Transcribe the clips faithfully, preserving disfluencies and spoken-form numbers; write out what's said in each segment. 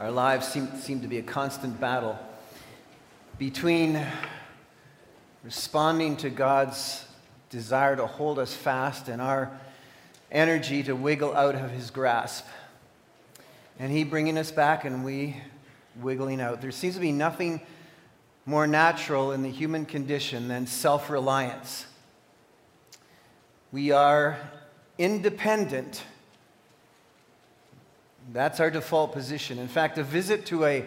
Our lives seem, seem to be a constant battle between responding to God's desire to hold us fast and our energy to wiggle out of his grasp. And he bringing us back and we wiggling out. There seems to be nothing more natural in the human condition than self-reliance. We are independent. That's our default position. In fact, a visit to a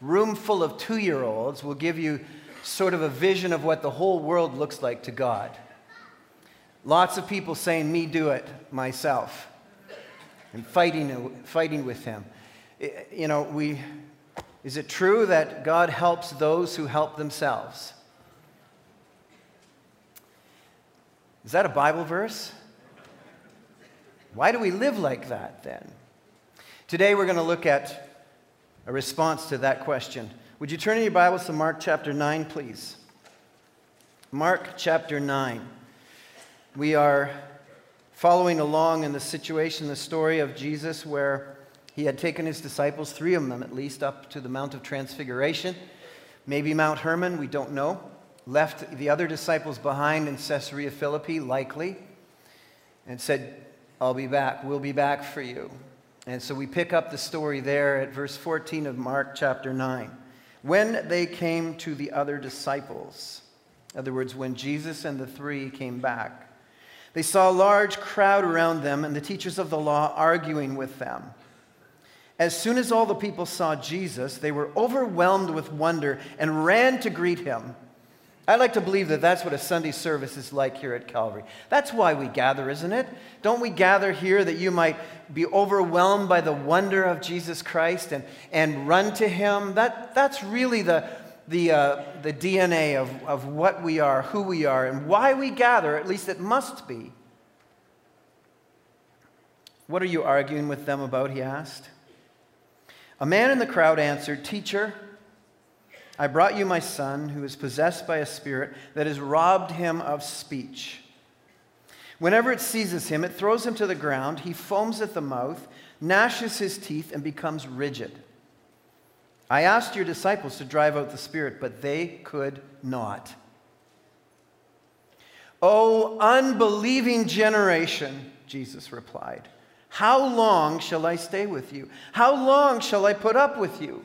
room full of two-year-olds will give you sort of a vision of what the whole world looks like to God. Lots of people saying, "Me do it myself," and fighting, fighting with him. You know, we... Is it true that God helps those who help themselves? Is that a Bible verse? Why do we live like that then? Today we're going to look at a response to that question. Would you turn in your Bibles to Mark chapter nine, please? Mark chapter nine. We are following along in the situation, the story of Jesus where he had taken his disciples, three of them at least, up to the Mount of Transfiguration, maybe Mount Hermon, we don't know. Left the other disciples behind in Caesarea Philippi, likely, and said, "I'll be back, we'll be back for you." And so we pick up the story there at verse fourteen of Mark chapter nine. When they came to the other disciples, in other words, when Jesus and the three came back, they saw a large crowd around them and the teachers of the law arguing with them. As soon as all the people saw Jesus, they were overwhelmed with wonder and ran to greet him. I like to believe that that's what a Sunday service is like here at Calvary. That's why we gather, isn't it? Don't we gather here that you might be overwhelmed by the wonder of Jesus Christ and, and run to him? That, that's really the, the, uh, the D N A of, of what we are, who we are, and why we gather, at least it must be. "What are you arguing with them about?" he asked. A man in the crowd answered, "Teacher, I brought you my son who is possessed by a spirit that has robbed him of speech. Whenever it seizes him, it throws him to the ground. He foams at the mouth, gnashes his teeth, and becomes rigid. I asked your disciples to drive out the spirit, but they could not." "O unbelieving generation," Jesus replied, "how long shall I stay with you? How long shall I put up with you?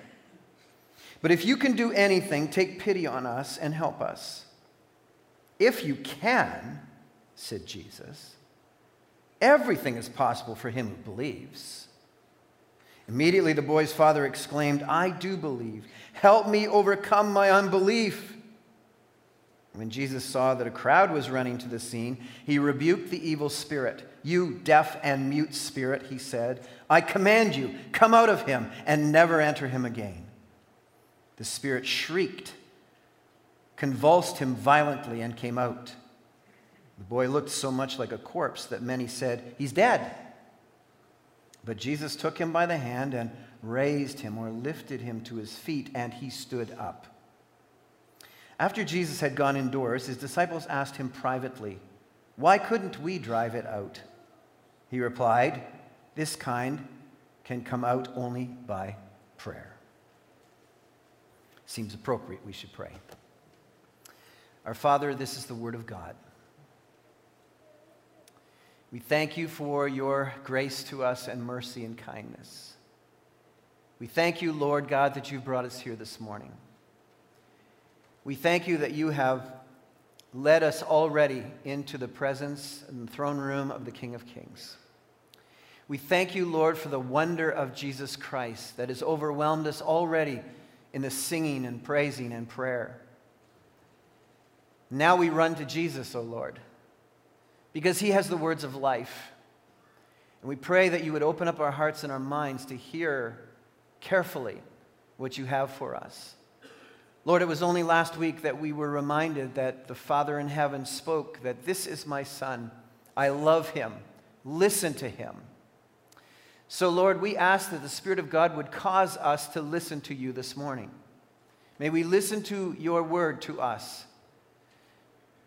But if you can do anything, take pity on us and help us." "If you can," said Jesus, "everything is possible for him who believes." Immediately the boy's father exclaimed, "I do believe. Help me overcome my unbelief." When Jesus saw that a crowd was running to the scene, he rebuked the evil spirit. "You deaf and mute spirit," he said, "I command you, come out of him and never enter him again." The spirit shrieked, convulsed him violently, and came out. The boy looked so much like a corpse that many said, "He's dead." But Jesus took him by the hand and raised him or lifted him to his feet, and he stood up. After Jesus had gone indoors, his disciples asked him privately, "Why couldn't we drive it out?" He replied, "This kind can come out only by prayer." Seems appropriate we should pray. Our Father, this is the Word of God. We thank you for your grace to us and mercy and kindness. We thank you, Lord God, that you've brought us here this morning. We thank you that you have led us already into the presence and throne room of the King of Kings. We thank you, Lord, for the wonder of Jesus Christ that has overwhelmed us already in the singing and praising and prayer. Now we run to Jesus, O Lord, because he has the words of life. And we pray that you would open up our hearts and our minds to hear carefully what you have for us. Lord, it was only last week that we were reminded that the Father in heaven spoke that this is my Son. I love him. Listen to him. So, Lord, we ask that the Spirit of God would cause us to listen to you this morning. May we listen to your word to us.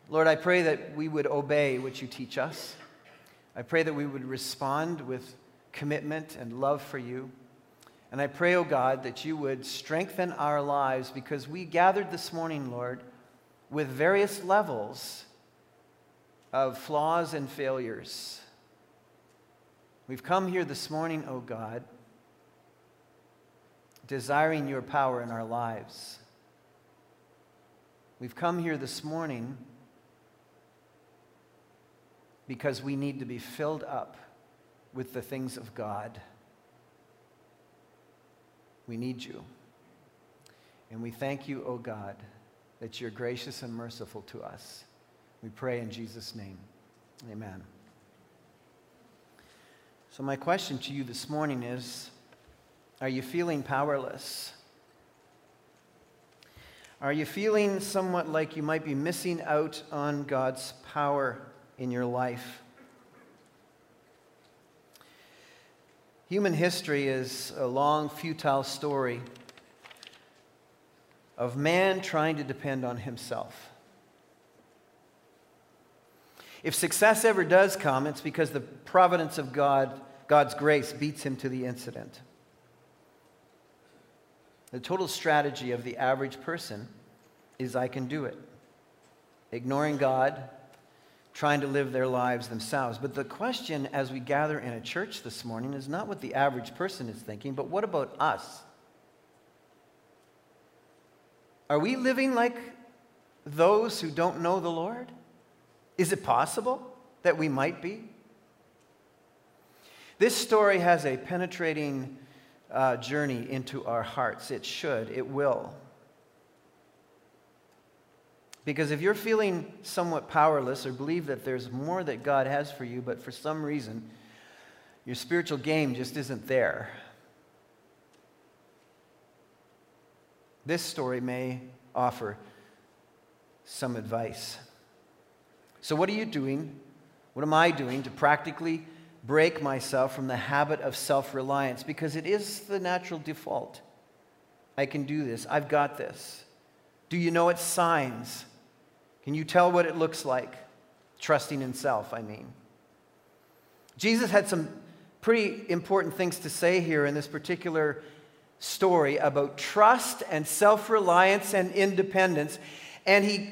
Lord, I pray that we would obey what you teach us. I pray that we would respond with commitment and love for you. And I pray, oh God, that you would strengthen our lives, because we gathered this morning, Lord, with various levels of flaws and failures. We've come here this morning, oh God, desiring your power in our lives. We've come here this morning because we need to be filled up with the things of God. We need you. And we thank you, O God, that you're gracious and merciful to us. We pray in Jesus' name. Amen. So my question to you this morning is, are you feeling powerless? Are you feeling somewhat like you might be missing out on God's power in your life? Human history is a long, futile story of man trying to depend on himself. If success ever does come, it's because the providence of God, God's grace, beats him to the incident. The total strategy of the average person is, I can do it, ignoring God, trying to live their lives themselves. But the question as we gather in a church this morning is not what the average person is thinking, but what about us? Are we living like those who don't know the Lord? Is it possible that we might be? This story has a penetrating uh, journey into our hearts. It should, it will. Because if you're feeling somewhat powerless or believe that there's more that God has for you, but for some reason, your spiritual game just isn't there, this story may offer some advice. So what are you doing? What am I doing to practically break myself from the habit of self-reliance? Because it is the natural default. I can do this. I've got this. Do you know its signs? Can you tell what it looks like? Trusting in self, I mean. Jesus had some pretty important things to say here in this particular story about trust and self-reliance and independence. And he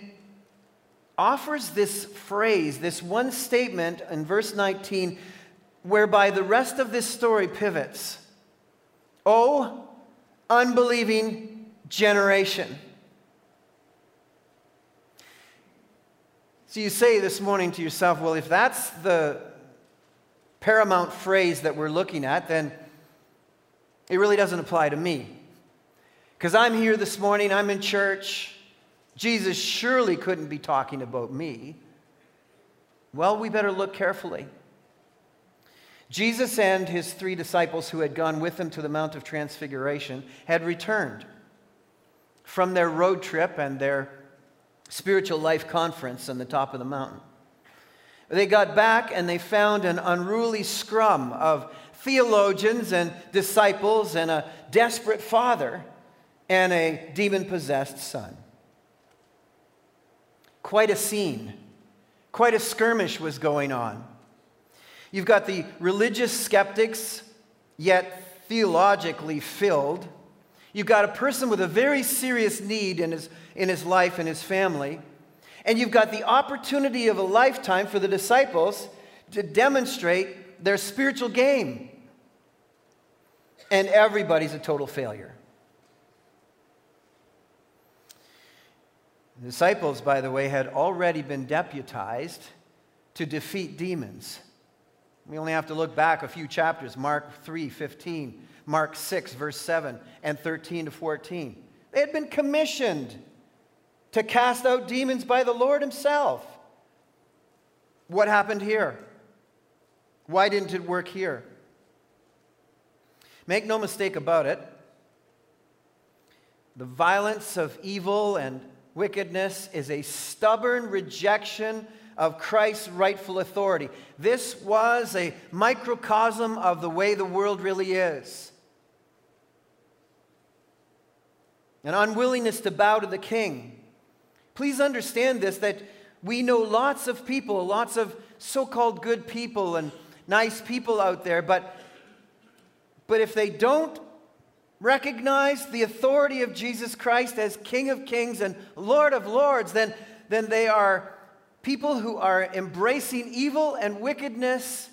offers this phrase, this one statement in verse nineteen, whereby the rest of this story pivots. Oh, unbelieving generation. So you say this morning to yourself, well, if that's the paramount phrase that we're looking at, then it really doesn't apply to me. Because I'm here this morning, I'm in church. Jesus surely couldn't be talking about me. Well, we better look carefully. Jesus and his three disciples who had gone with him to the Mount of Transfiguration had returned from their road trip and their spiritual life conference on the top of the mountain. They got back and they found an unruly scrum of theologians and disciples and a desperate father and a demon-possessed son. Quite a scene, quite a skirmish was going on. You've got the religious skeptics, yet theologically filled. You've got a person with a very serious need in his, in his life and his family. And you've got the opportunity of a lifetime for the disciples to demonstrate their spiritual game. And everybody's a total failure. The disciples, by the way, had already been deputized to defeat demons. We only have to look back a few chapters, Mark three fifteen. Mark six, verse seven, and thirteen to fourteen. They had been commissioned to cast out demons by the Lord himself. What happened here? Why didn't it work here? Make no mistake about it. The violence of evil and wickedness is a stubborn rejection of Christ's rightful authority. This was a microcosm of the way the world really is. An unwillingness to bow to the king. Please understand this, that we know lots of people, lots of so-called good people and nice people out there, but, but if they don't recognize the authority of Jesus Christ as King of Kings and Lord of Lords, then, then they are people who are embracing evil and wickedness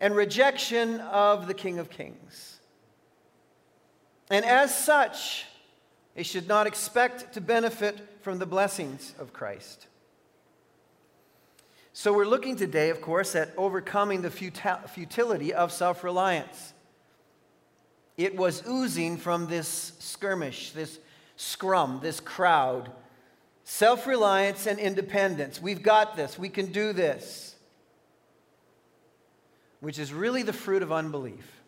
and rejection of the King of Kings. And as such, they should not expect to benefit from the blessings of Christ. So we're looking today, of course, at overcoming the futility of self-reliance. It was oozing from this skirmish, this scrum, this crowd. Self-reliance and independence. We've got this. We can do this. Which is really the fruit of unbelief.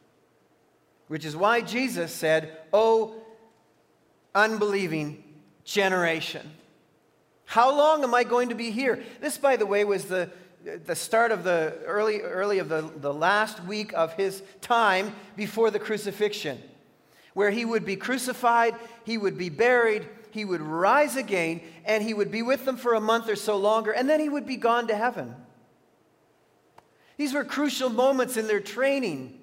Which is why Jesus said, "Oh, unbelieving generation. How long am I going to be here?" This, by the way, was the, the start of the early, early of the, the last week of his time before the crucifixion, where he would be crucified, he would be buried, he would rise again, and he would be with them for a month or so longer, and then he would be gone to heaven. These were crucial moments in their training.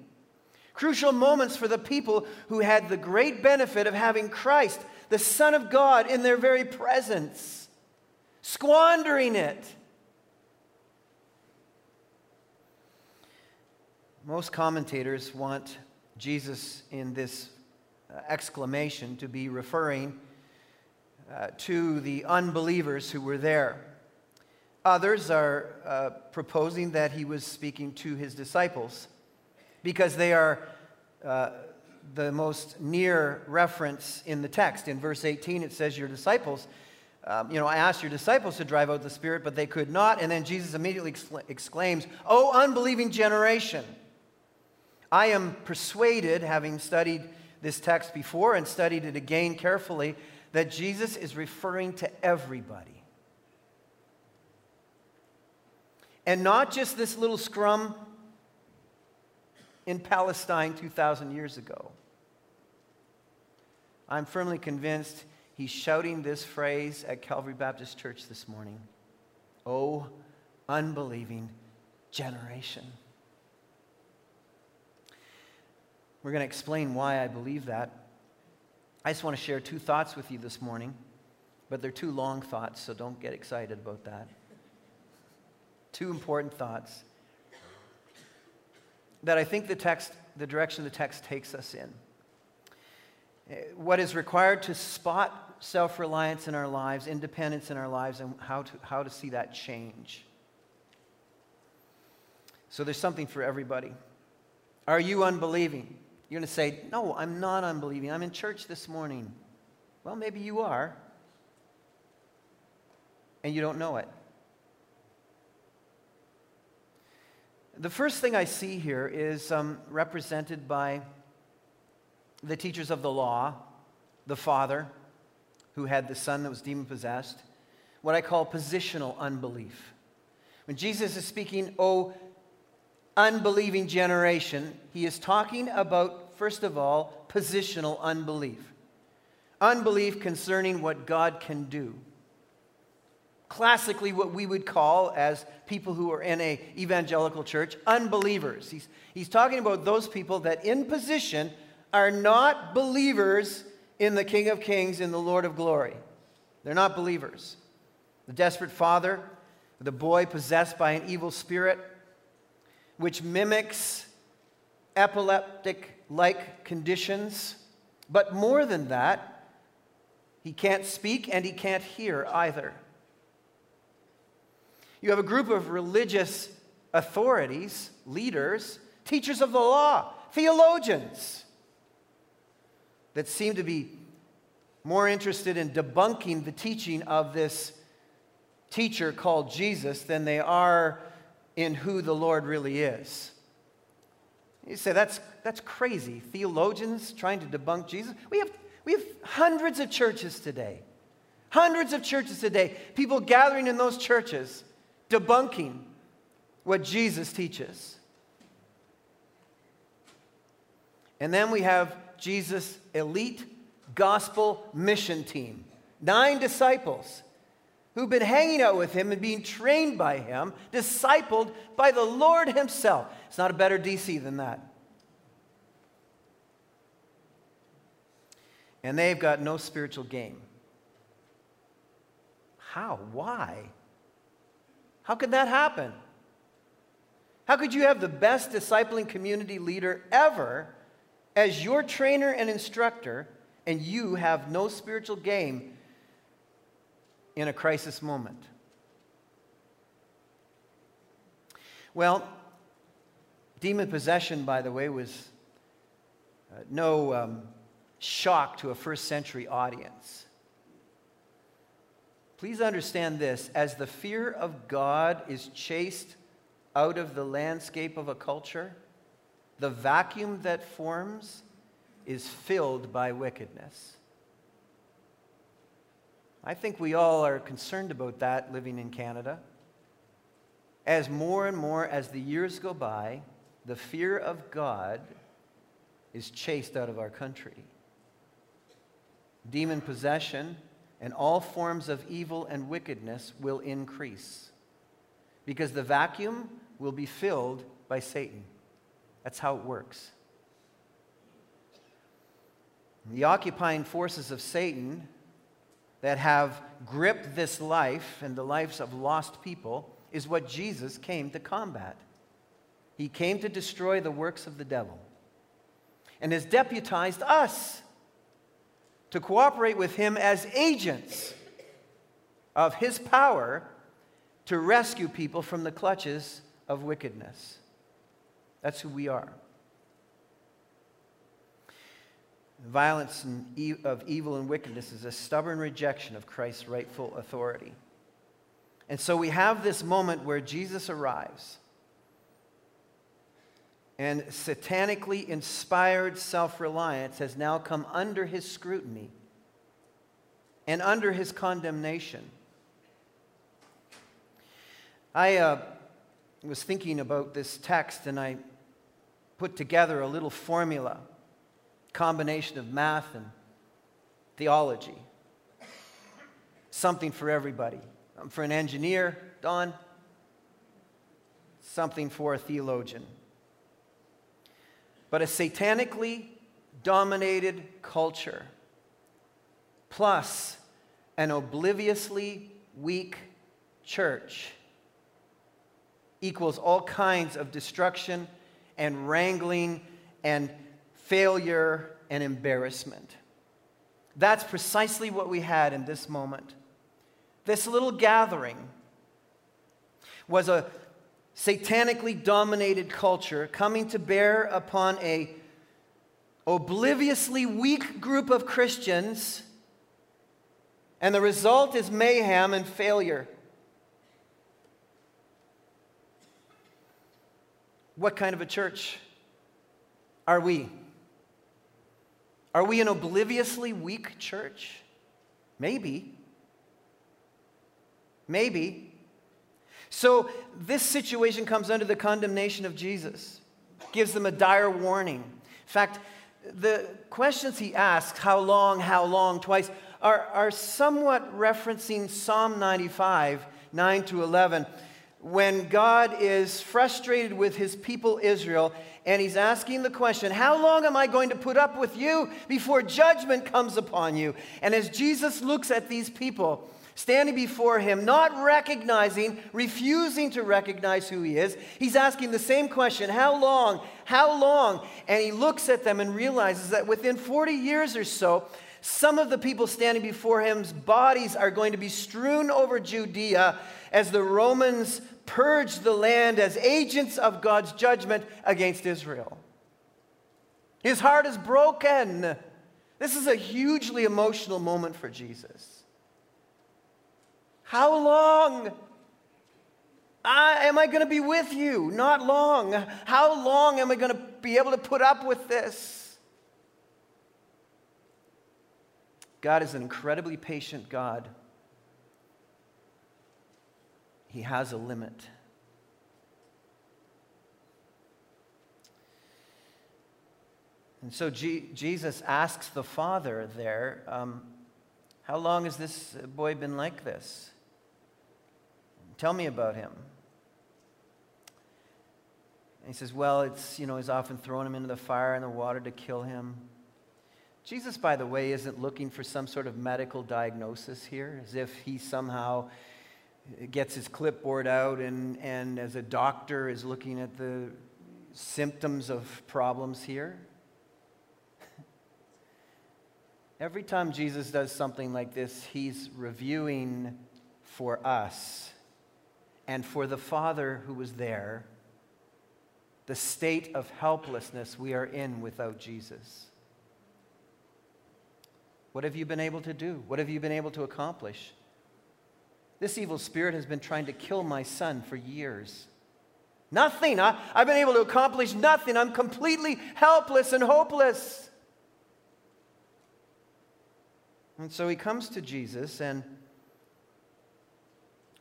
Crucial moments for the people who had the great benefit of having Christ, the Son of God, in their very presence, squandering it. Most commentators want Jesus in this exclamation to be referring uh, to the unbelievers who were there. Others are uh, proposing that he was speaking to his disciples, because they are uh, the most near reference in the text. In verse eighteen, it says, your disciples, um, you know, I asked your disciples to drive out the spirit, but they could not. And then Jesus immediately exclaims, "Oh, unbelieving generation." I am persuaded, having studied this text before and studied it again carefully, that Jesus is referring to everybody. And not just this little scrum in Palestine two thousand years ago. I'm firmly convinced he's shouting this phrase at Calvary Baptist Church this morning. "Oh, unbelieving generation." We're going to explain why I believe that. I just want to share two thoughts with you this morning, but they're two long thoughts, so don't get excited about that. Two important thoughts that I think the text, the direction the text takes us in. What is required to spot self-reliance in our lives, independence in our lives, and how to, how to see that change. So there's something for everybody. Are you unbelieving? You're going to say, "No, I'm not unbelieving. I'm in church this morning." Well, maybe you are, and you don't know it. The first thing I see here is um, represented by the teachers of the law, the father who had the son that was demon-possessed, what I call positional unbelief. When Jesus is speaking, "Oh, unbelieving generation," he is talking about, first of all, positional unbelief. Unbelief concerning what God can do. Classically, what we would call, as people who are in an evangelical church, unbelievers. He's, he's talking about those people that in position are not believers in the King of Kings and the Lord of Glory. They're not believers. The desperate father, the boy possessed by an evil spirit, which mimics epileptic-like conditions. But more than that, he can't speak and he can't hear either. You have a group of religious authorities, leaders, teachers of the law, theologians, that seem to be more interested in debunking the teaching of this teacher called Jesus than they are in who the Lord really is. You say, that's, that's crazy. Theologians trying to debunk Jesus? We have, We have hundreds of churches today. Hundreds of churches today. People gathering in those churches, debunking what Jesus teaches. And then we have Jesus' elite gospel mission team. Nine disciples who've been hanging out with him and being trained by him, discipled by the Lord himself. It's not a better D C than that. And they've got no spiritual game. How? Why? How could that happen? How could you have the best discipling community leader ever as your trainer and instructor, and you have no spiritual game in a crisis moment? Well, demon possession, by the way, was uh, no um, shock to a first century audience. Please understand this. As the fear of God is chased out of the landscape of a culture, the vacuum that forms is filled by wickedness. I think we all are concerned about that living in Canada. As more and more, as the years go by, the fear of God is chased out of our country. Demon possession and all forms of evil and wickedness will increase because the vacuum will be filled by Satan. That's how it works. The occupying forces of Satan that have gripped this life and the lives of lost people is what Jesus came to combat. He came to destroy the works of the devil and has deputized us to cooperate with him as agents of his power to rescue people from the clutches of wickedness. That's who we are. Violence of evil and wickedness is a stubborn rejection of Christ's rightful authority. And so we have this moment where Jesus arrives and satanically inspired self-reliance has now come under his scrutiny and under his condemnation. I uh, was thinking about this text and I put together a little formula, combination of math and theology. Something for everybody. For an engineer, Don, something for a theologian. But a satanically dominated culture plus an obliviously weak church equals all kinds of destruction and wrangling and failure and embarrassment. That's precisely what we had in this moment. This little gathering was a satanically dominated culture coming to bear upon a obliviously weak group of Christians, and the result is mayhem and failure. What kind of a church are we? Are we an obliviously weak church? Maybe. Maybe. So this situation comes under the condemnation of Jesus. Gives them a dire warning. In fact, the questions he asks, how long, how long, twice, are, are somewhat referencing Psalm ninety-five, nine to eleven, when God is frustrated with his people Israel, and he's asking the question, how long am I going to put up with you before judgment comes upon you? And as Jesus looks at these people standing before him, not recognizing, refusing to recognize who he is, he's asking the same question, how long, how long? And he looks at them and realizes that within forty years or so, some of the people standing before him's bodies are going to be strewn over Judea as the Romans purge the land as agents of God's judgment against Israel. His heart is broken. This is a hugely emotional moment for Jesus. How long I, am I going to be with you? Not long. How long am I going to be able to put up with this? God is an incredibly patient God. He has a limit. And so G- Jesus asks the Father there, um, how long has this boy been like this? Tell me about him. And he says, well, it's, you know, he's often thrown him into the fire and the water to kill him. Jesus, by the way, isn't looking for some sort of medical diagnosis here, as if he somehow gets his clipboard out and, and as a doctor is looking at the symptoms of problems here. Every time Jesus does something like this, he's reviewing for us and for the Father who was there the state of helplessness we are in without Jesus. What have you been able to do? What have you been able to accomplish? This evil spirit has been trying to kill my son for years. Nothing. I, I've been able to accomplish nothing. I'm completely helpless and hopeless. And so he comes to Jesus and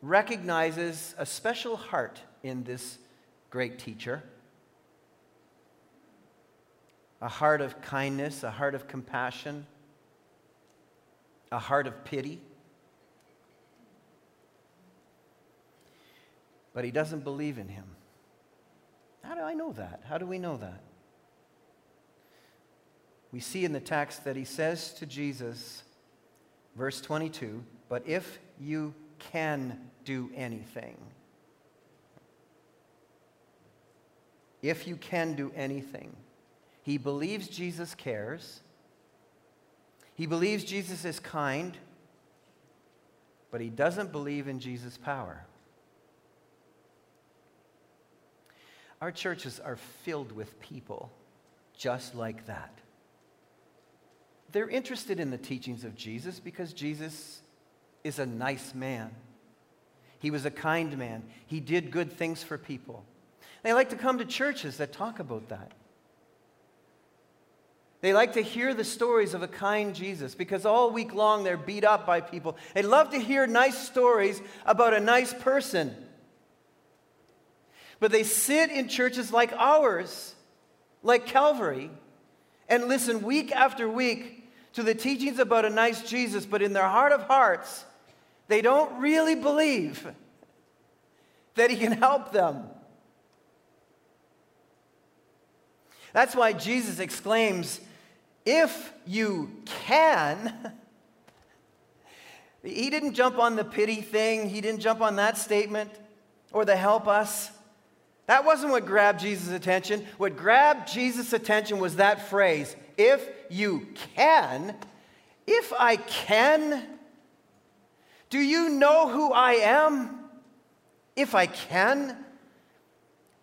recognizes a special heart in this great teacher. A heart of kindness, a heart of compassion, a heart of pity. But he doesn't believe in him. How do I know that? How do we know that? We see in the text that he says to Jesus, verse twenty-two, but if you can do anything, if you can do anything, he believes Jesus cares, he believes Jesus is kind, but he doesn't believe in Jesus' power. Our churches are filled with people just like that. They're interested in the teachings of Jesus because Jesus is a nice man. He was a kind man. He did good things for people. They like to come to churches that talk about that. They like to hear the stories of a kind Jesus because all week long they're beat up by people. They love to hear nice stories about a nice person. But they sit in churches like ours, like Calvary, and listen week after week to the teachings about a nice Jesus, but in their heart of hearts, they don't really believe that he can help them. That's why Jesus exclaims, if you can. He didn't jump on the pity thing. He didn't jump on that statement or the help us. That wasn't what grabbed Jesus' attention. What grabbed Jesus' attention was that phrase, if you can. If I can, do you know who I am? If I can.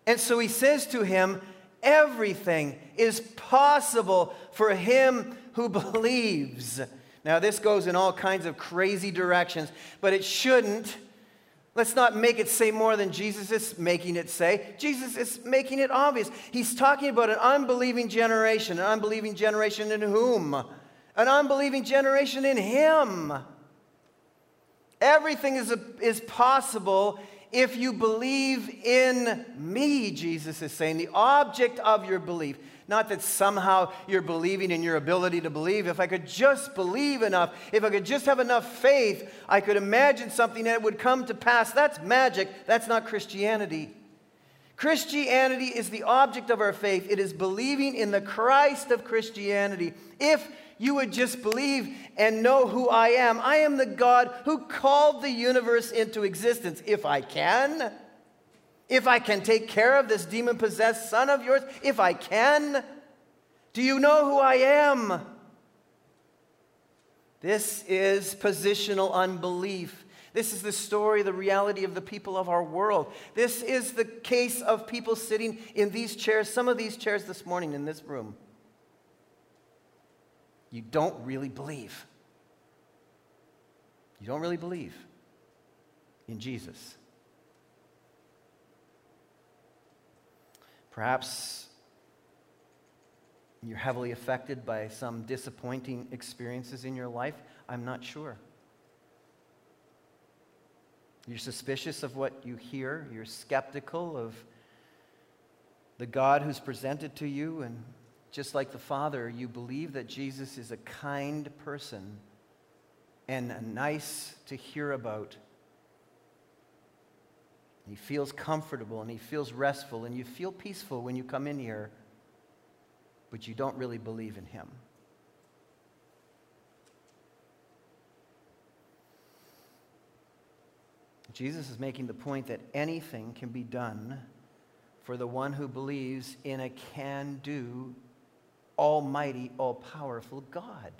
And so he says to him, everything is possible for him who believes. Now this goes in all kinds of crazy directions, but it shouldn't. Let's not make it say more than Jesus is making it say. Jesus is making it obvious. He's talking about an unbelieving generation, an unbelieving generation in whom? An unbelieving generation in him. Everything is, a, is possible if you believe in me, Jesus is saying. The object of your belief. Not that somehow you're believing in your ability to believe. If I could just believe enough, if I could just have enough faith, I could imagine something that would come to pass. That's magic. That's not Christianity. Christianity is the object of our faith. It is believing in the Christ of Christianity. If you would just believe and know who I am, I am the God who called the universe into existence. If I can... If I can take care of this demon-possessed son of yours, if I can, do you know who I am? This is positional unbelief. This is the story, the reality of the people of our world. This is the case of people sitting in these chairs, some of these chairs this morning in this room. You don't really believe. You don't really believe in Jesus. Perhaps you're heavily affected by some disappointing experiences in your life. I'm not sure. You're suspicious of what you hear. You're skeptical of the God who's presented to you. And just like the Father, you believe that Jesus is a kind person and nice to hear about. He feels comfortable and he feels restful and you feel peaceful when you come in here, but you don't really believe in him. Jesus is making the point that anything can be done for the one who believes in a can-do, almighty, all-powerful God.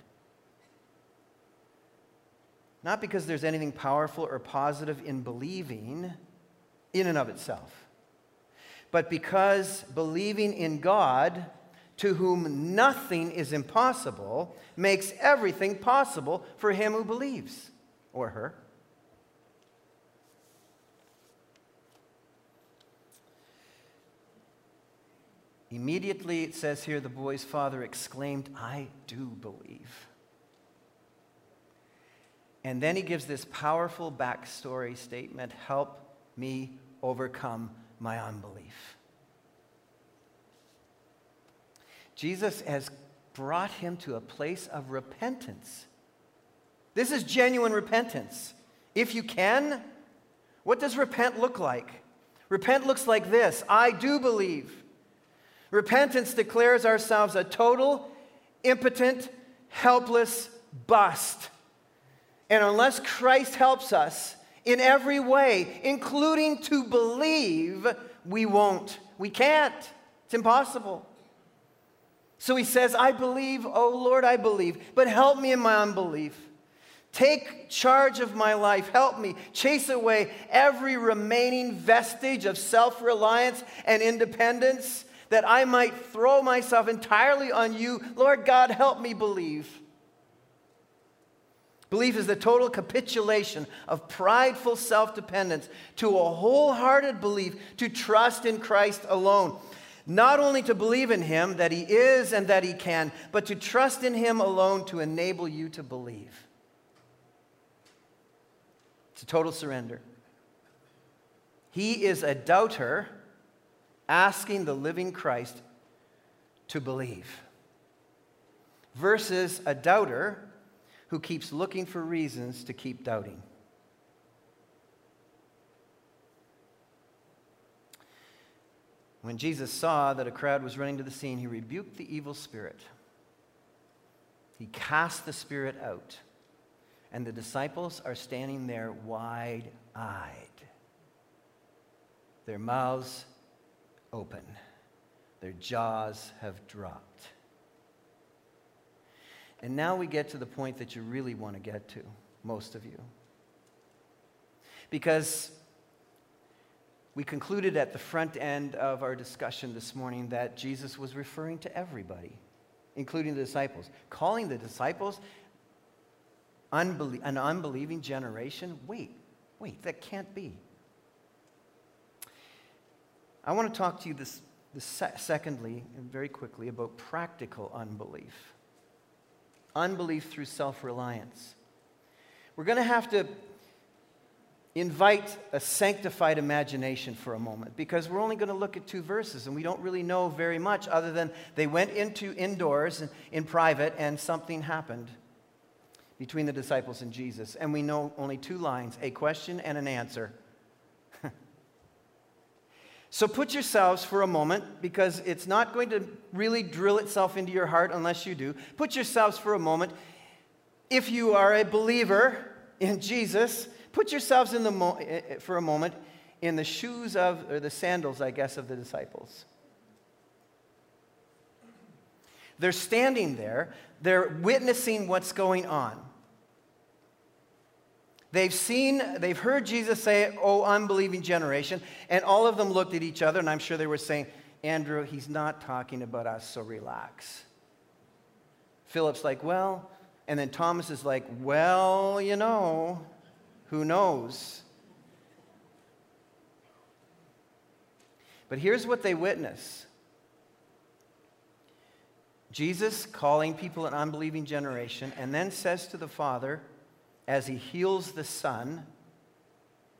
Not because there's anything powerful or positive in believing in and of itself, but because believing in God, to whom nothing is impossible, makes everything possible for him who believes, or her. Immediately, it says here, the boy's father exclaimed, "I do believe." And then he gives this powerful backstory statement, "Help me overcome my unbelief." Jesus has brought him to a place of repentance. This is genuine repentance. If you can, what does repent look like? Repent looks like this: I do believe. Repentance declares ourselves a total, impotent, helpless bust. And unless Christ helps us in every way, including to believe, we won't. We can't. It's impossible. So he says, I believe, oh Lord, I believe, but help me in my unbelief. Take charge of my life. Help me chase away every remaining vestige of self-reliance and independence, that I might throw myself entirely on you. Lord God, help me believe. Belief is the total capitulation of prideful self-dependence to a wholehearted belief to trust in Christ alone. Not only to believe in him that he is and that he can, but to trust in him alone to enable you to believe. It's a total surrender. He is a doubter asking the living Christ to believe, versus a doubter who keeps looking for reasons to keep doubting. When Jesus saw that a crowd was running to the scene, he rebuked the evil spirit. He cast the spirit out, and the disciples are standing there wide-eyed, their mouths open, their jaws have dropped. And now we get to the point that you really want to get to, most of you. Because we concluded at the front end of our discussion this morning that Jesus was referring to everybody, including the disciples. Calling the disciples unbelie- an unbelieving generation? Wait, wait, that can't be. I want to talk to you this, this se- secondly, and very quickly, about practical unbelief. Unbelief through self-reliance. We're going to have to invite a sanctified imagination for a moment, because we're only going to look at two verses, and we don't really know very much other than they went into indoors in private, and something happened between the disciples and Jesus. And we know only two lines, a question and an answer. So put yourselves for a moment, because it's not going to really drill itself into your heart unless you do. Put yourselves for a moment. If you are a believer in Jesus, put yourselves in the mo- for a moment in the shoes of, or the sandals, I guess, of the disciples. They're standing there. They're witnessing what's going on. They've seen, they've heard Jesus say, oh, unbelieving generation, and all of them looked at each other, and I'm sure they were saying, Andrew, he's not talking about us, so relax. Philip's like, well, and then Thomas is like, well, you know, who knows? But here's what they witness. Jesus calling people an unbelieving generation, and then says to the Father, as he heals the Son,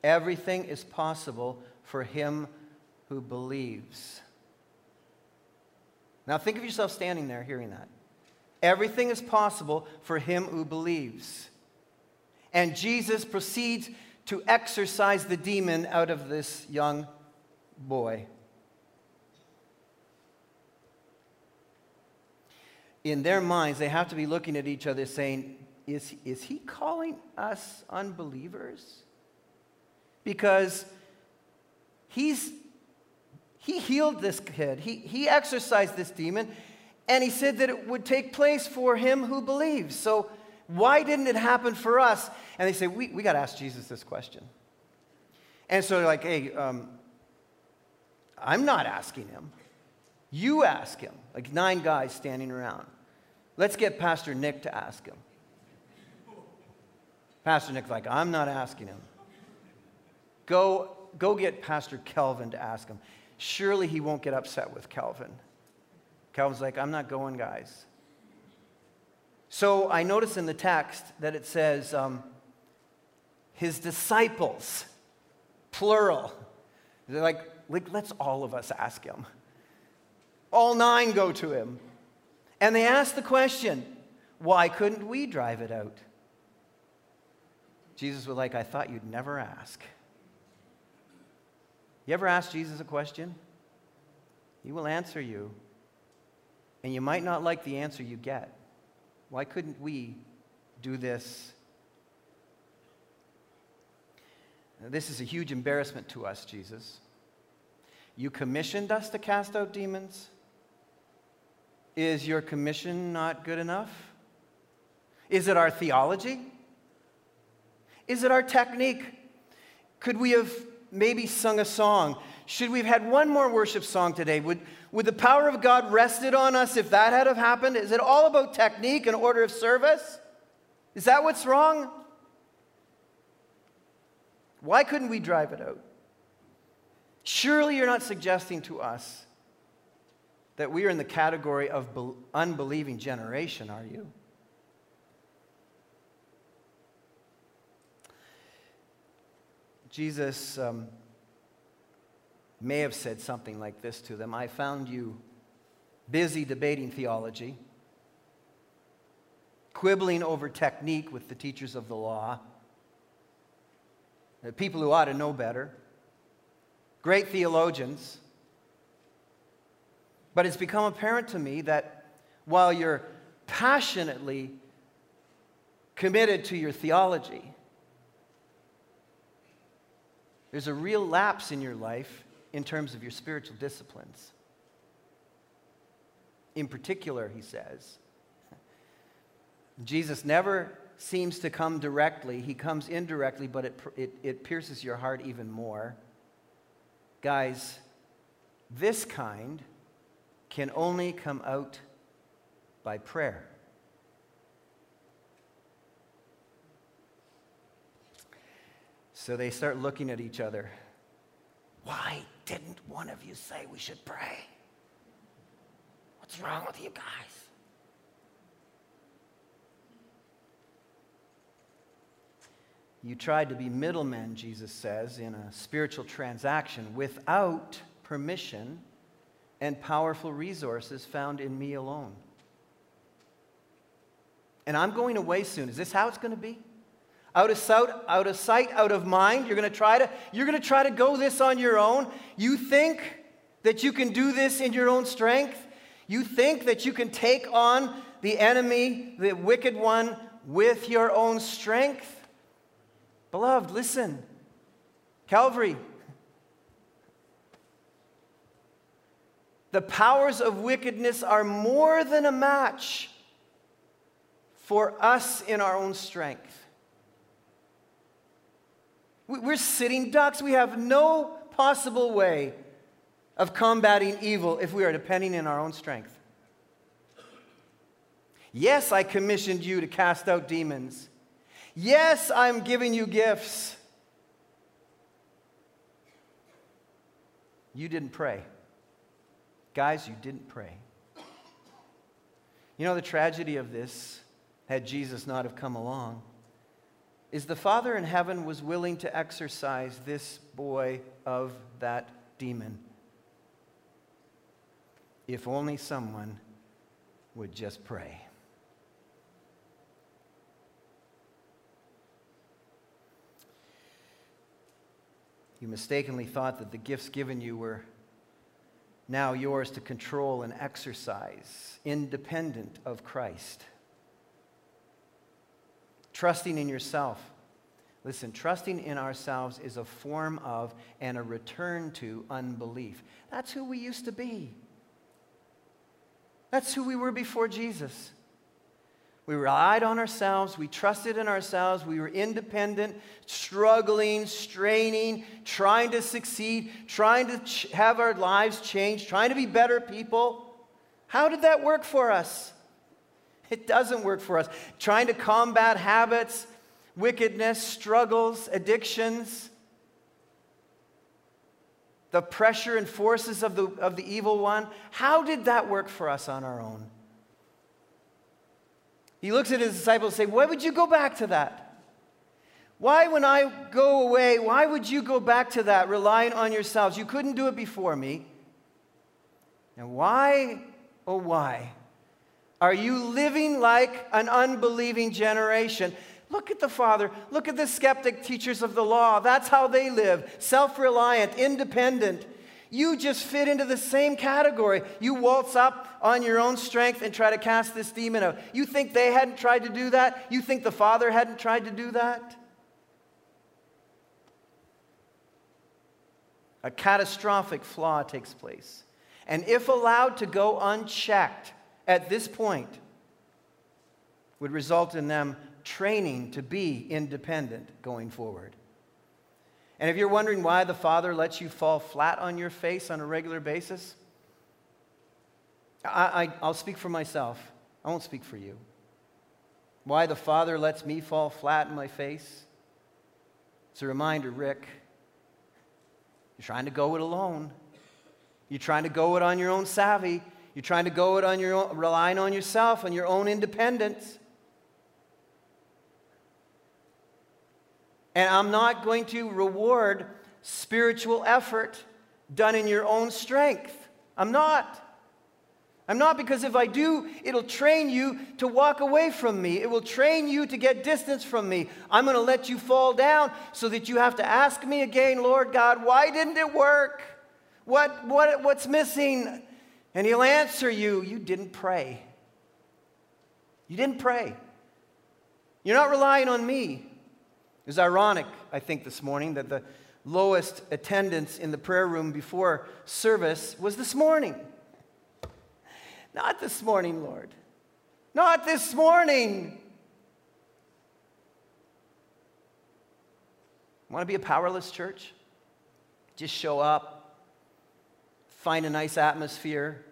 everything is possible for him who believes. Now think of yourself standing there hearing that. Everything is possible for him who believes. And Jesus proceeds to exorcise the demon out of this young boy. In their minds, they have to be looking at each other saying, is, is he calling us unbelievers? Because he's, he healed this kid. He, he exorcised this demon. And he said that it would take place for him who believes. So why didn't it happen for us? And they say, we, we got to ask Jesus this question. And so they're like, hey, um, I'm not asking him. You ask him. Like nine guys standing around. Let's get Pastor Nick to ask him. Pastor Nick's like, I'm not asking him. Go, go get Pastor Kelvin to ask him. Surely he won't get upset with Kelvin. Calvin's like, I'm not going, guys. So I notice in the text that it says, um, his disciples, plural. They're like, like, let's all of us ask him. All nine go to him. And they ask the question, why couldn't we drive it out? Jesus was like, I thought you'd never ask. You ever ask Jesus a question? He will answer you. And you might not like the answer you get. Why couldn't we do this? Now, this is a huge embarrassment to us, Jesus. You commissioned us to cast out demons. Is your commission not good enough? Is it our theology? Is it our technique? Could we have maybe sung a song? Should we have had one more worship song today? Would, would the power of God rested on us if that had have happened? Is it all about technique and order of service? Is that what's wrong? Why couldn't we drive it out? Surely you're not suggesting to us that we are in the category of unbelieving generation, are you? Jesus um, may have said something like this to them. I found you busy debating theology, quibbling over technique with the teachers of the law, the people who ought to know better, great theologians. But it's become apparent to me that while you're passionately committed to your theology, there's a real lapse in your life in terms of your spiritual disciplines. In particular, he says, Jesus never seems to come directly. He comes indirectly, but it, it, it pierces your heart even more. Guys, this kind can only come out by prayer. So they start looking at each other. Why didn't one of you say we should pray? What's wrong with you guys? You tried to be middlemen, Jesus says, in a spiritual transaction without permission and powerful resources found in me alone. And I'm going away soon. Is this how it's going to be? Out of sight, out of sight, out of mind. You're going to try to, you're going to try to go this on your own. You think that you can do this in your own strength. You think that you can take on the enemy, the wicked one, with your own strength. Beloved, listen. Calvary. The powers of wickedness are more than a match for us in our own strength. We're sitting ducks. We have no possible way of combating evil if we are depending on our own strength. Yes, I commissioned you to cast out demons. Yes, I'm giving you gifts. You didn't pray. Guys, you didn't pray. You know, the tragedy of this, had Jesus not have come along, is the Father in heaven was willing to exorcise this boy of that demon if only someone would just pray. You mistakenly thought that the gifts given you were now yours to control and exercise, independent of Christ. Trusting in yourself. Listen, trusting in ourselves is a form of and a return to unbelief. That's who we used to be. That's who we were before Jesus. We relied on ourselves, we trusted in ourselves, we were independent, struggling, straining, trying to succeed, trying to ch- have our lives changed, trying to be better people. How did that work for us? It doesn't work for us. Trying to combat habits, wickedness, struggles, addictions, the pressure and forces of the, of the evil one. How did that work for us on our own? He looks at his disciples and says, why would you go back to that? Why, when I go away, why would you go back to that, relying on yourselves? You couldn't do it before me. And why, oh why, are you living like an unbelieving generation? Look at the Father. Look at the skeptic teachers of the law. That's how they live, self-reliant, independent. You just fit into the same category. You waltz up on your own strength and try to cast this demon out. You think they hadn't tried to do that? You think the Father hadn't tried to do that? A catastrophic flaw takes place. And if allowed to go unchecked at this point, would result in them training to be independent going forward. And if you're wondering why the Father lets you fall flat on your face on a regular basis, I, I, I'll speak for myself. I won't speak for you. Why the Father lets me fall flat on my face, it's a reminder, Rick, you're trying to go it alone. You're trying to go it on your own savvy. You're trying to go it on your own, relying on yourself, on your own independence. And I'm not going to reward spiritual effort done in your own strength. I'm not. I'm not, because if I do, it'll train you to walk away from me. It will train you to get distance from me. I'm going to let you fall down so that you have to ask me again, Lord God, why didn't it work? What, what, what's missing? And he'll answer you, you didn't pray. You didn't pray. You're not relying on me. It was ironic, I think, this morning that the lowest attendance in the prayer room before service was this morning. Not this morning, Lord. Not this morning. Want to be a powerless church? Just show up, find a nice atmosphere,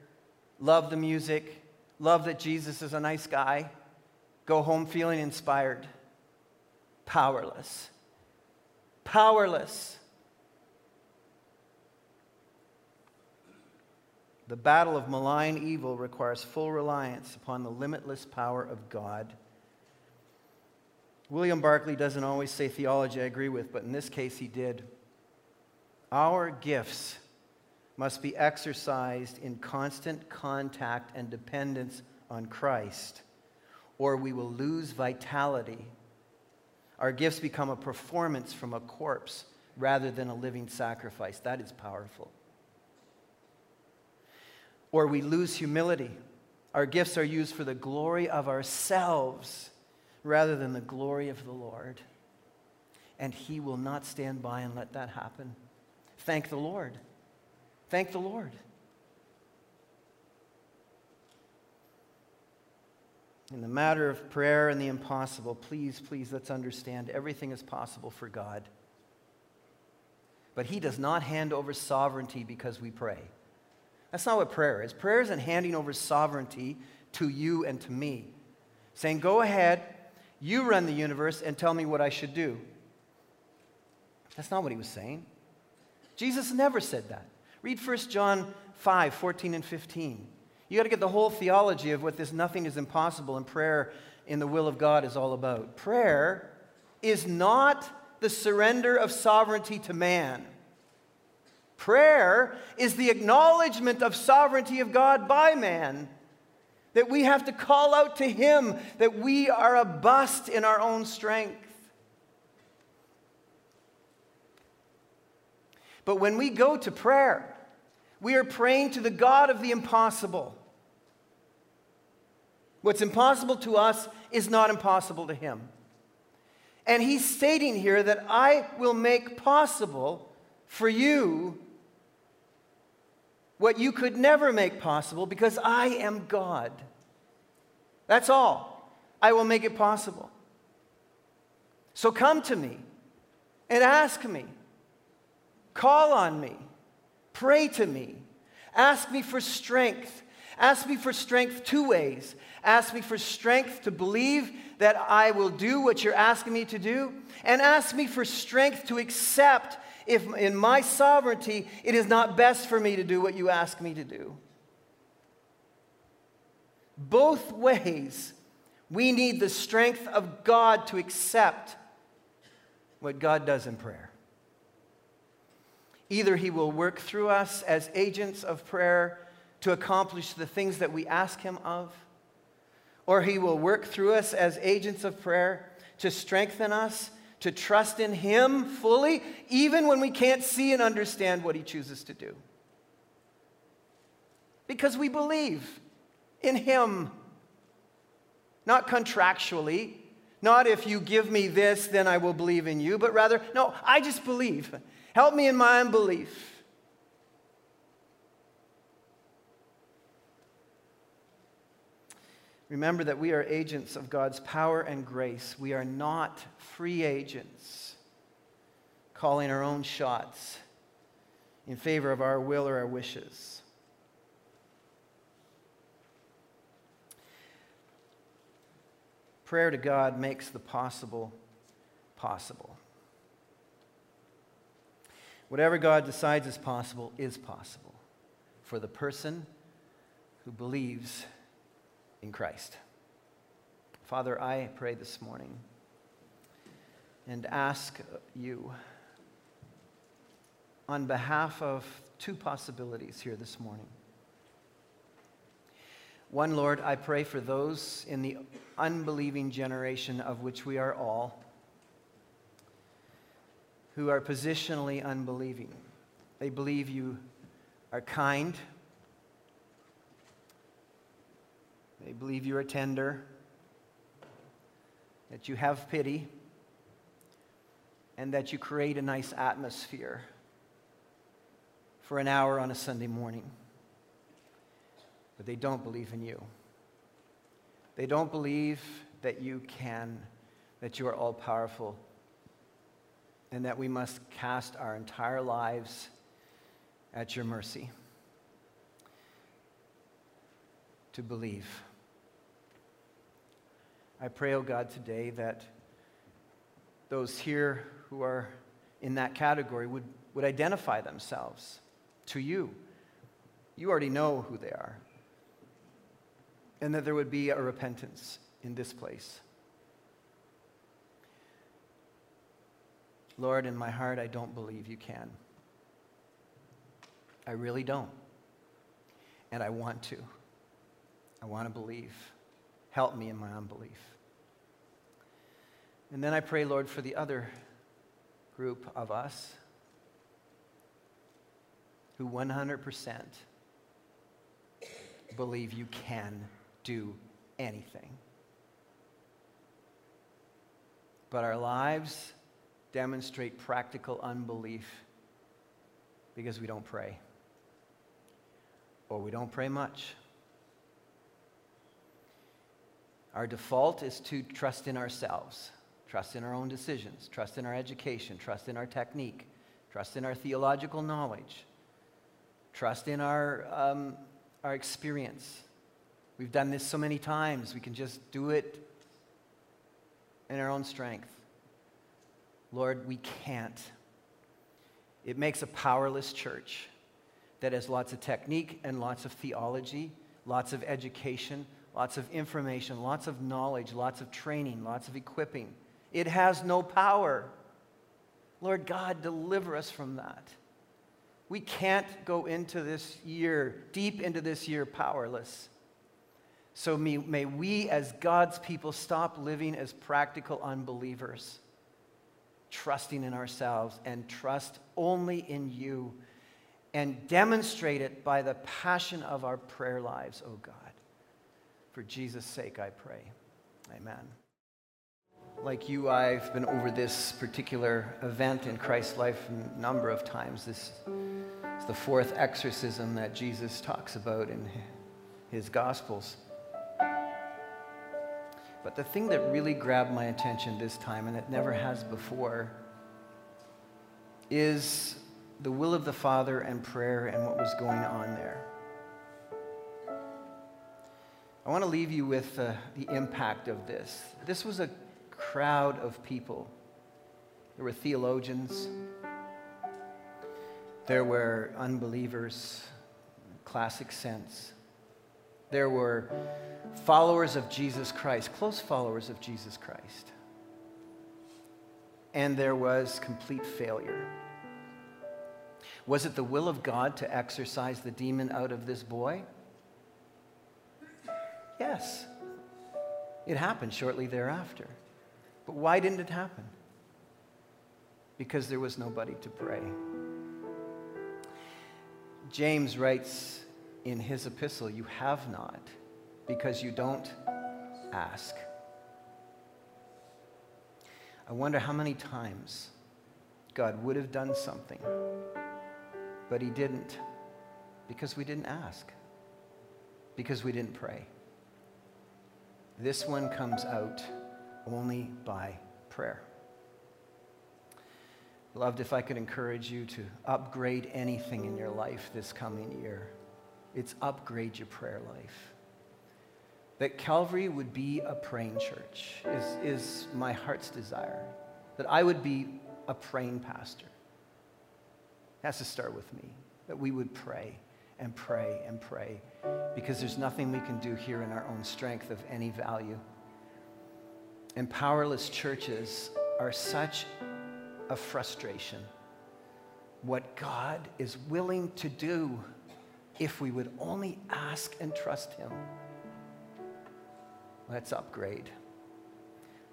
love the music, love that Jesus is a nice guy, go home feeling inspired. Powerless. Powerless. The battle of malign evil requires full reliance upon the limitless power of God. William Barclay doesn't always say theology I agree with, but in this case he did. Our gifts must be exercised in constant contact and dependence on Christ, or we will lose vitality. Our gifts become a performance from a corpse rather than a living sacrifice. That is powerful. Or we lose humility. Our gifts are used for the glory of ourselves rather than the glory of the Lord. And he will not stand by and let that happen. Thank the Lord. Thank the Lord. In the matter of prayer and the impossible, please, please, let's understand everything is possible for God. But he does not hand over sovereignty because we pray. That's not what prayer is. Prayer isn't handing over sovereignty to you and to me, saying, go ahead, you run the universe and tell me what I should do. That's not what he was saying. Jesus never said that. Read First John five, fourteen and fifteen. You got to get the whole theology of what this nothing is impossible and prayer in the will of God is all about. Prayer is not the surrender of sovereignty to man. Prayer is the acknowledgement of sovereignty of God by man, that we have to call out to him that we are a bust in our own strength. But when we go to prayer, we are praying to the God of the impossible. What's impossible to us is not impossible to him. And he's stating here that I will make possible for you what you could never make possible because I am God. That's all. I will make it possible. So come to me and ask me. Call on me. Pray to me. Ask me for strength. Ask me for strength two ways. Ask me for strength to believe that I will do what you're asking me to do, and ask me for strength to accept if in my sovereignty it is not best for me to do what you ask me to do. Both ways, we need the strength of God to accept what God does in prayer. Either he will work through us as agents of prayer to accomplish the things that we ask him of, or he will work through us as agents of prayer to strengthen us, to trust in him fully, even when we can't see and understand what he chooses to do. Because we believe in him, not contractually, not if you give me this, then I will believe in you, but rather, no, I just believe. Help me in my unbelief. Remember that we are agents of God's power and grace. We are not free agents calling our own shots in favor of our will or our wishes. Prayer to God makes the possible possible. Whatever God decides is possible is possible for the person who believes in Christ. Father, I pray this morning and ask you on behalf of two possibilities here this morning. One, Lord, I pray for those in the unbelieving generation of which we are all, who are positionally unbelieving. They believe you are kind. They believe you are tender, that you have pity, and that you create a nice atmosphere for an hour on a Sunday morning. But they don't believe in you. They don't believe that you can, that you are all-powerful, and that we must cast our entire lives at your mercy to believe. I pray, oh God, today that those here who are in that category would, would identify themselves to you. You already know who they are. And that there would be a repentance in this place. Lord, in my heart, I don't believe you can. I really don't. And I want to. I want to believe. Help me in my unbelief. And then I pray, Lord, for the other group of us who one hundred percent believe you can do anything. But our lives demonstrate practical unbelief because we don't pray, or we don't pray much. Our default is to trust in ourselves, trust in our own decisions, trust in our education, trust in our technique, trust in our theological knowledge, trust in our, um, our experience. We've done this so many times, we can just do it in our own strength. Lord, we can't. It makes a powerless church that has lots of technique and lots of theology lots of education, lots of information, lots of knowledge, lots of training, lots of equipping. It has no power. Lord God, deliver us from that. We can't go into this year, deep into this year, powerless. So may, may we as God's people stop living as practical unbelievers, trusting in ourselves and trust only in you, and demonstrate it by the passion of our prayer lives, oh God. For Jesus' sake, I pray. Amen. Like you, I've been over this particular event in Christ's life a number of times. This is the fourth exorcism that Jesus talks about in his Gospels. But the thing that really grabbed my attention this time, and it never has before, is the will of the Father and prayer and what was going on there. I want to leave you with uh, the impact of this. This was a crowd of people. There were theologians. There were unbelievers, in a classic sense. There were followers of Jesus Christ, close followers of Jesus Christ. And there was complete failure. Was it the will of God to exorcise the demon out of this boy? Yes, it happened shortly thereafter. But why didn't it happen? Because there was nobody to pray. James writes in his epistle, you have not because you don't ask. I wonder how many times God would have done something, but he didn't because we didn't ask, because we didn't pray. This one comes out only by prayer. Beloved, if I could encourage you to upgrade anything in your life this coming year, it's upgrade your prayer life. That Calvary would be a praying church is, is my heart's desire. That I would be a praying pastor. It has to start with me. That we would pray and pray and pray, because there's nothing we can do here in our own strength of any value. And powerless churches are such a frustration. What God is willing to do if we would only ask and trust him. Let's upgrade.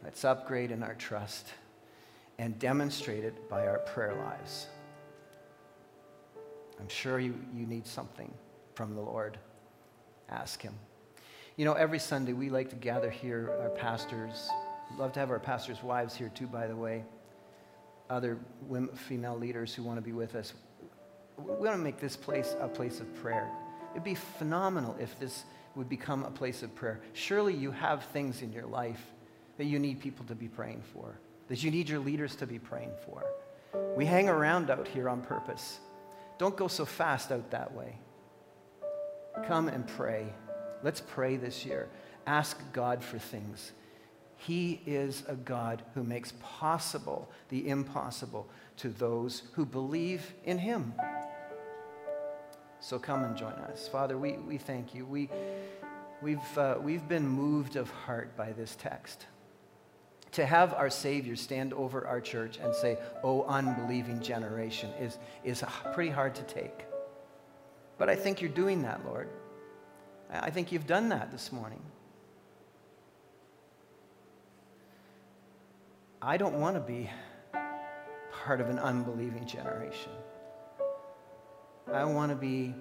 Let's upgrade in our trust and demonstrate it by our prayer lives. I'm sure you, you need something from the Lord. Ask him. You know, every Sunday we like to gather here, our pastors. We'd love to have our pastors' wives here too, by the way. Other women, female leaders who want to be with us. We want to make this place a place of prayer. It'd be phenomenal if this would become a place of prayer. Surely you have things in your life that you need people to be praying for, that you need your leaders to be praying for. We hang around out here on purpose. Don't go so fast out that way. Come and pray. Let's pray this year. Ask God for things. He is a God who makes possible the impossible to those who believe in him. So come and join us. Father, we, we thank you. We, we've, uh, we've been moved of heart by this text. To have our Savior stand over our church and say, oh, unbelieving generation, is, is pretty hard to take. But I think you're doing that, Lord. I think you've done that this morning. I don't want to be part of an unbelieving generation. I want to be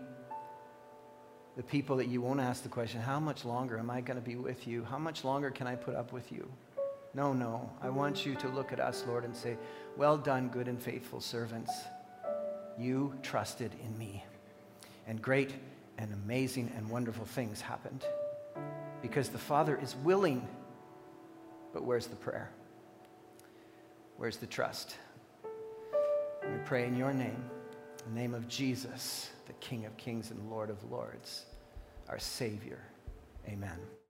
the people that you won't ask the question, how much longer am I going to be with you? How much longer can I put up with you? No, no. I want you to look at us, Lord, and say, well done, good and faithful servants. You trusted in me. And great and amazing and wonderful things happened. Because the Father is willing. But where's the prayer? Where's the trust? We pray in your name, in the name of Jesus, the King of Kings and Lord of Lords, our Savior. Amen.